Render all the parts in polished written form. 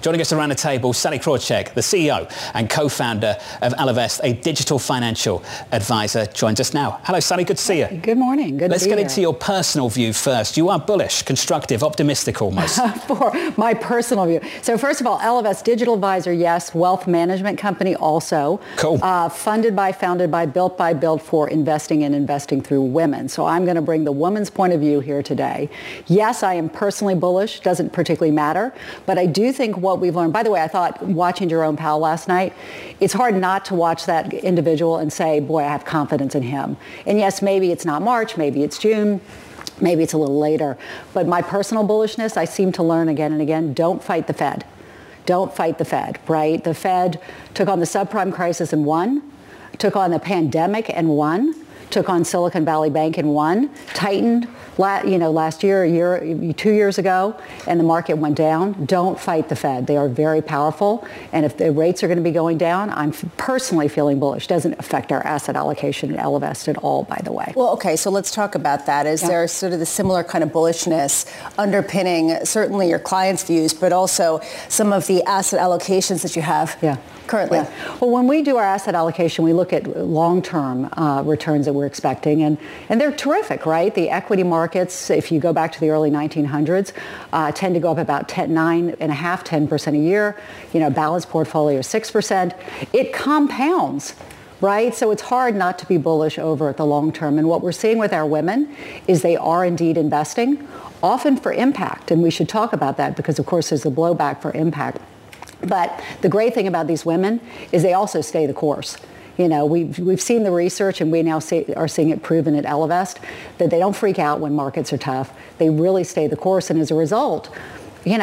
Joining us around the table, Sallie Krawcheck, the CEO and co-founder of Ellevest, a digital financial advisor, joins us now. Hello, Sallie. Good to see you. Good morning. Good Let's to be get here. Into your personal view first. You are bullish, constructive, optimistic almost. For my personal view. So first of all, Ellevest, digital advisor, yes. Wealth management company also. Cool. Funded by, founded by, built for investing and investing through women. So I'm going to bring the woman's point of view here today. Yes, I am personally bullish. Doesn't particularly matter. But I do think what we've learned. By the way, I thought watching Jerome Powell last night, it's hard not to watch that individual and say, boy, I have confidence in him. And yes, maybe it's not March, maybe it's June, maybe it's a little later. But my personal bullishness, I seem to learn again and again, don't fight the Fed. Don't fight the Fed, right? The Fed took on the subprime crisis and won, took on the pandemic and won, took on Silicon Valley Bank and won, tightened, last year, two years ago, and the market went down. Don't fight the Fed. They are very powerful, and if the rates are going to be going down, I'm personally feeling bullish. Doesn't affect our asset allocation at Ellevest at all, by the way. Well, okay, so let's talk about that. Is there sort of the similar kind of bullishness underpinning certainly your clients' views, but also some of the asset allocations that you have? Yeah. Currently. Yeah. Well, when we do our asset allocation, we look at long-term returns that we're expecting, and they're terrific, right? The equity markets, if you go back to the early 1900s, tend to go up about 9.5-10% a year. Balanced portfolio 6%. It compounds. Right? So it's hard not to be bullish over the long term. And what we're seeing with our women is they are indeed investing, often for impact. And we should talk about that because, of course, there's the blowback for impact. But the great thing about these women is they also stay the course. We've seen the research, and we now are seeing it proven at Ellevest, that they don't freak out when markets are tough. They really stay the course, and as a result, women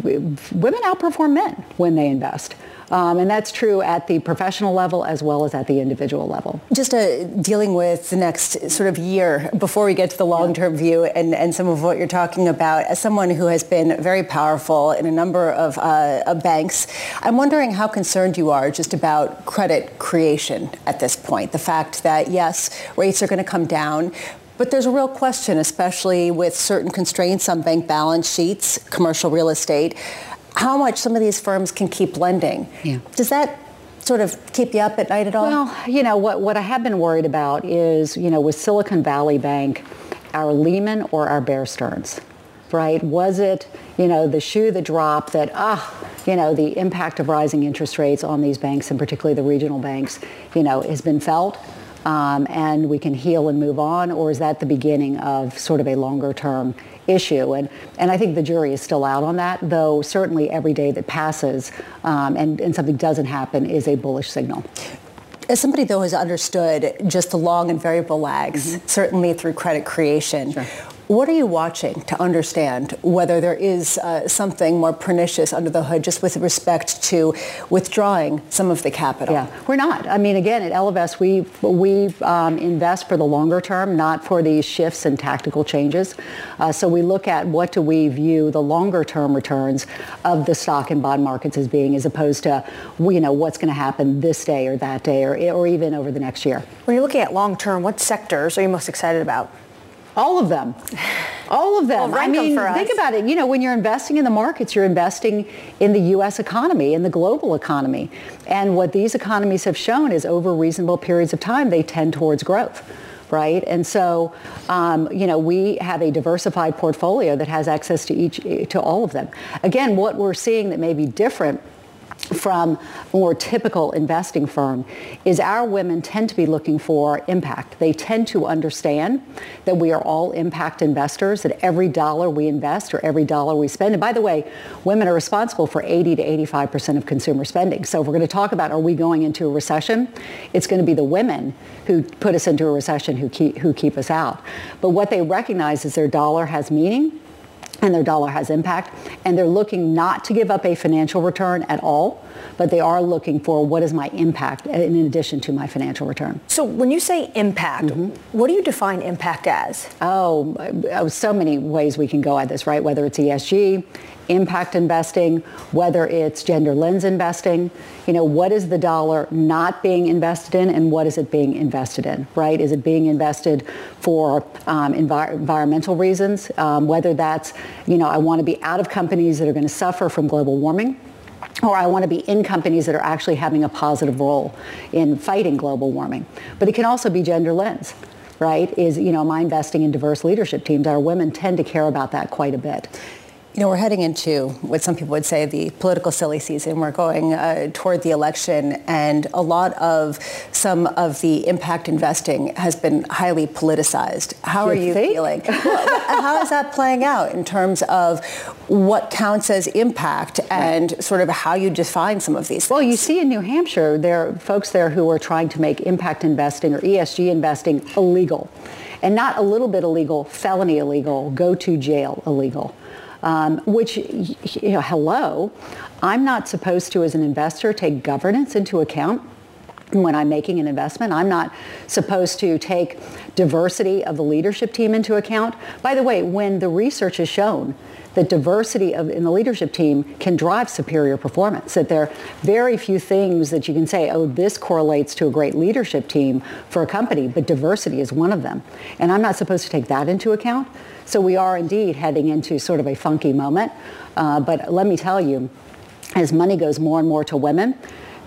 outperform men when they invest. And that's true at the professional level as well as at the individual level. Just dealing with the next sort of year before we get to the long-term view and some of what you're talking about, as someone who has been very powerful in a number of banks, I'm wondering how concerned you are just about credit creation at this point. The fact that, yes, rates are going to come down, but there's a real question, especially with certain constraints on bank balance sheets, commercial real estate, how much some of these firms can keep lending. Yeah. Does that sort of keep you up at night at all? Well, what I have been worried about is, with Silicon Valley Bank, our Lehman or our Bear Stearns, right? Was it, the shoe that dropped that, the impact of rising interest rates on these banks and particularly the regional banks, has been felt? And we can heal and move on, or is that the beginning of sort of a longer-term issue? And I think the jury is still out on that, though certainly every day that passes and something doesn't happen is a bullish signal. As somebody, though, has understood just the long and variable lags, certainly through credit creation, sure. What are you watching to understand whether there is something more pernicious under the hood just with respect to withdrawing some of the capital? Yeah, we're not. I mean, again, at Ellevest, we invest for the longer term, not for these shifts and tactical changes. So we look at what do we view the longer term returns of the stock and bond markets as being, as opposed to, what's going to happen this day or that day or even over the next year. When you're looking at long term, what sectors are you most excited about? All of them. Well, I mean, think about it. When you're investing in the markets, you're investing in the U.S. economy, in the global economy. And what these economies have shown is over reasonable periods of time, they tend towards growth. Right? And so, we have a diversified portfolio that has access to all of them. Again, what we're seeing that may be different from a more typical investing firm is our women tend to be looking for impact. They tend to understand that we are all impact investors, that every dollar we invest or every dollar we spend, and by the way, women are responsible for 80 to 85% of consumer spending. So if we're going to talk about are we going into a recession, it's going to be the women who put us into a recession who keep us out. But what they recognize is their dollar has meaning. and their dollar has impact, and they're looking not to give up a financial return at all, but they are looking for what is my impact in addition to my financial return. So when you say impact, what do you define impact as? Oh, so many ways we can go at this, right? Whether it's ESG, impact investing, whether it's gender lens investing, you know, what is the dollar not being invested in and what is it being invested in, right? Is it being invested for environmental reasons, whether that's, you know, I want to be out of companies that are going to suffer from global warming, or I want to be in companies that are actually having a positive role in fighting global warming. But it can also be gender lens, right? Is, you know, am I investing in diverse leadership teams? Our women tend to care about that quite a bit. You know, we're heading into what some people would say the political silly season. We're going toward the election, and a lot of some of the impact investing has been highly politicized. How are you feeling? How is that playing out in terms of what counts as impact and sort of how you define some of these things? Well, you see in New Hampshire, there are folks there who are trying to make impact investing or ESG investing illegal, and not a little bit illegal, felony illegal, go to jail illegal. Which, you know, hello, I'm not supposed to, as an investor, take governance into account when I'm making an investment. I'm not supposed to take diversity of the leadership team into account. By the way, when the research has shown that diversity in the leadership team can drive superior performance, that there are very few things that you can say, oh, this correlates to a great leadership team for a company, but diversity is one of them. And I'm not supposed to take that into account. So we are indeed heading into sort of a funky moment. But let me tell you, as money goes more and more to women,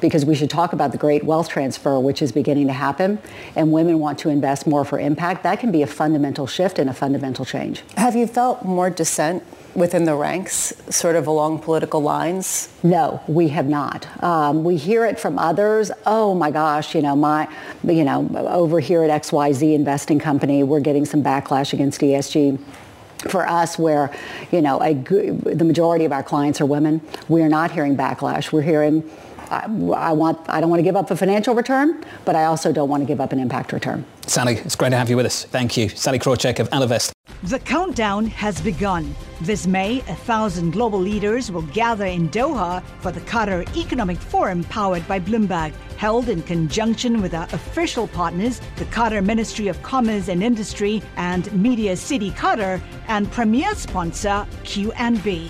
because we should talk about the great wealth transfer, which is beginning to happen, and women want to invest more for impact, that can be a fundamental shift and a fundamental change. Have you felt more dissent within the ranks, sort of along political lines? No, we have not. We hear it from others. Oh my gosh, you know, over here at XYZ investing company, we're getting some backlash against ESG. For us, where, you know, the majority of our clients are women, we are not hearing backlash. We're hearing, I don't want to give up a financial return, but I also don't want to give up an impact return. Sallie, it's great to have you with us. Thank you. Sallie Krawcheck of Ellevest. The countdown has begun. This May, 1,000 global leaders will gather in Doha for the Qatar Economic Forum powered by Bloomberg, held in conjunction with our official partners, the Qatar Ministry of Commerce and Industry and Media City Qatar, and premier sponsor QNB.